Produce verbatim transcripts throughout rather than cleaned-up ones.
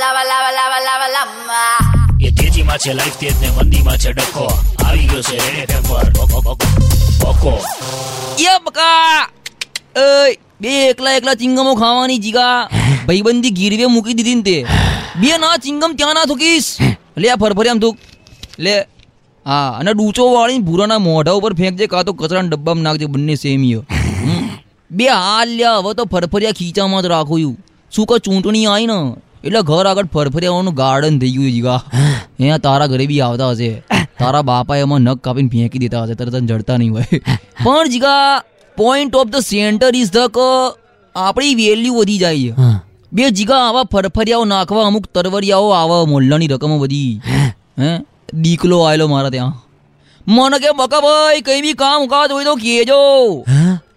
લાવા લાવા લાવા લાવા લાવા એ તેજીમાં છે લાઈફ તેજ ને મંદીમાં છે ડખો આવી ગયો છે રેડે પેપર ઓકો ઓકો ઓકો યે બકા એ બે એકલા એકલા ચિંગમો ખાવાની જીગા ભાઈબંધી ગીરવે મૂકી દીધી ને તે બે ના ચિંગમ ત્યાં ના થુકીશ લે ફરફરી આમ થુક લે હા અને ડૂચો વાળીને ભૂરાના મોઢા ઉપર ફેંકજે કાં તો કચરાના ડબ્બામાં નાખજે બંને સેમીઓ બે હાલ લ્યા હવે તો ફરફરિયા ખીચામાં જ રાખું શું ક ચૂંટણી આવી ને એટલે ઘર આગળ ફરફરિયાઓનું ગાર્ડન થઈ ગયું જીગા અહીંયા તારા ઘરે બી આવતા હશે તારા બાપા એમાં નખ કાપીને ફેંકી દેતા હશે તરત જડતા નહીં હોય પણ જીગા point of the center is the ક આપણી વેલ્યુ વધી જાય છે બે જીગા આવા ફરફરિયાઓ નાખવા અમુક તરવરિયાઓ આવા મોલ્લાની રકમો વધી હે દીકલો આવેલો મારા ત્યાં મને કે બકા ભાઈ કઈ બી કામ કાજ હોય તો કેજો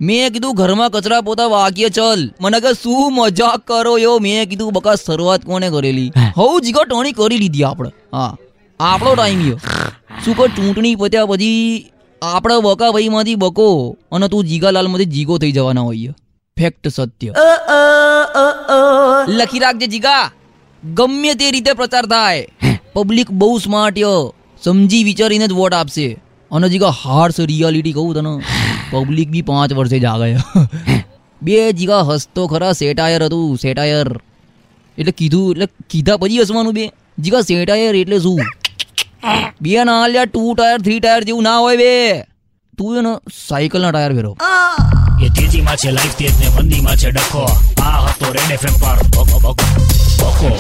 મેં કીધું ઘરમાં કચરા પોતા વાગીએ ચલ મને કે શું મજાક કરો યો મેં કીધું બકા શરૂઆત કોને કરેલી હવ જીગો ટોણી કરી લીધી આપણે હા આપણો ટાઈમ યો શું કહો ચૂંટણી પત્યા પછી આપણા બકા ભાઈમાંથી બકો અને તું જીગાલાલમાંથી જીગો થઈ જવાના હોય ફેક્ટ સત્ય લખી રાખજે જીગા ગમે તે રીતે પ્રચાર થાય પબ્લિક બહુ સ્માર્ટ યો સમજી વિચારીને જ વોટ આપશે અને જીગા હાર્શ રિયાલિટી કહું તને પબ્લિક બી પાંચ વર્ષે જ આગાય બે જીગા હસતો ખરા સેટાયર હતું સેટાયર એટલે કીધું એટલે કીધા પછી હસવાનું બે જીગા સેટાયર એટલે શું બે ના હાલ્યા ટુ ટાયર થ્રી ટાયર જેવું ના હોય બે તું એને સાયકલના ટાયર ફેરો એ તેજીમાં છે લાઈફ તેજ ને મંદીમાં છે ડખો આ હતો રેડ એફએમ પર ઓકો ઓકો ઓકો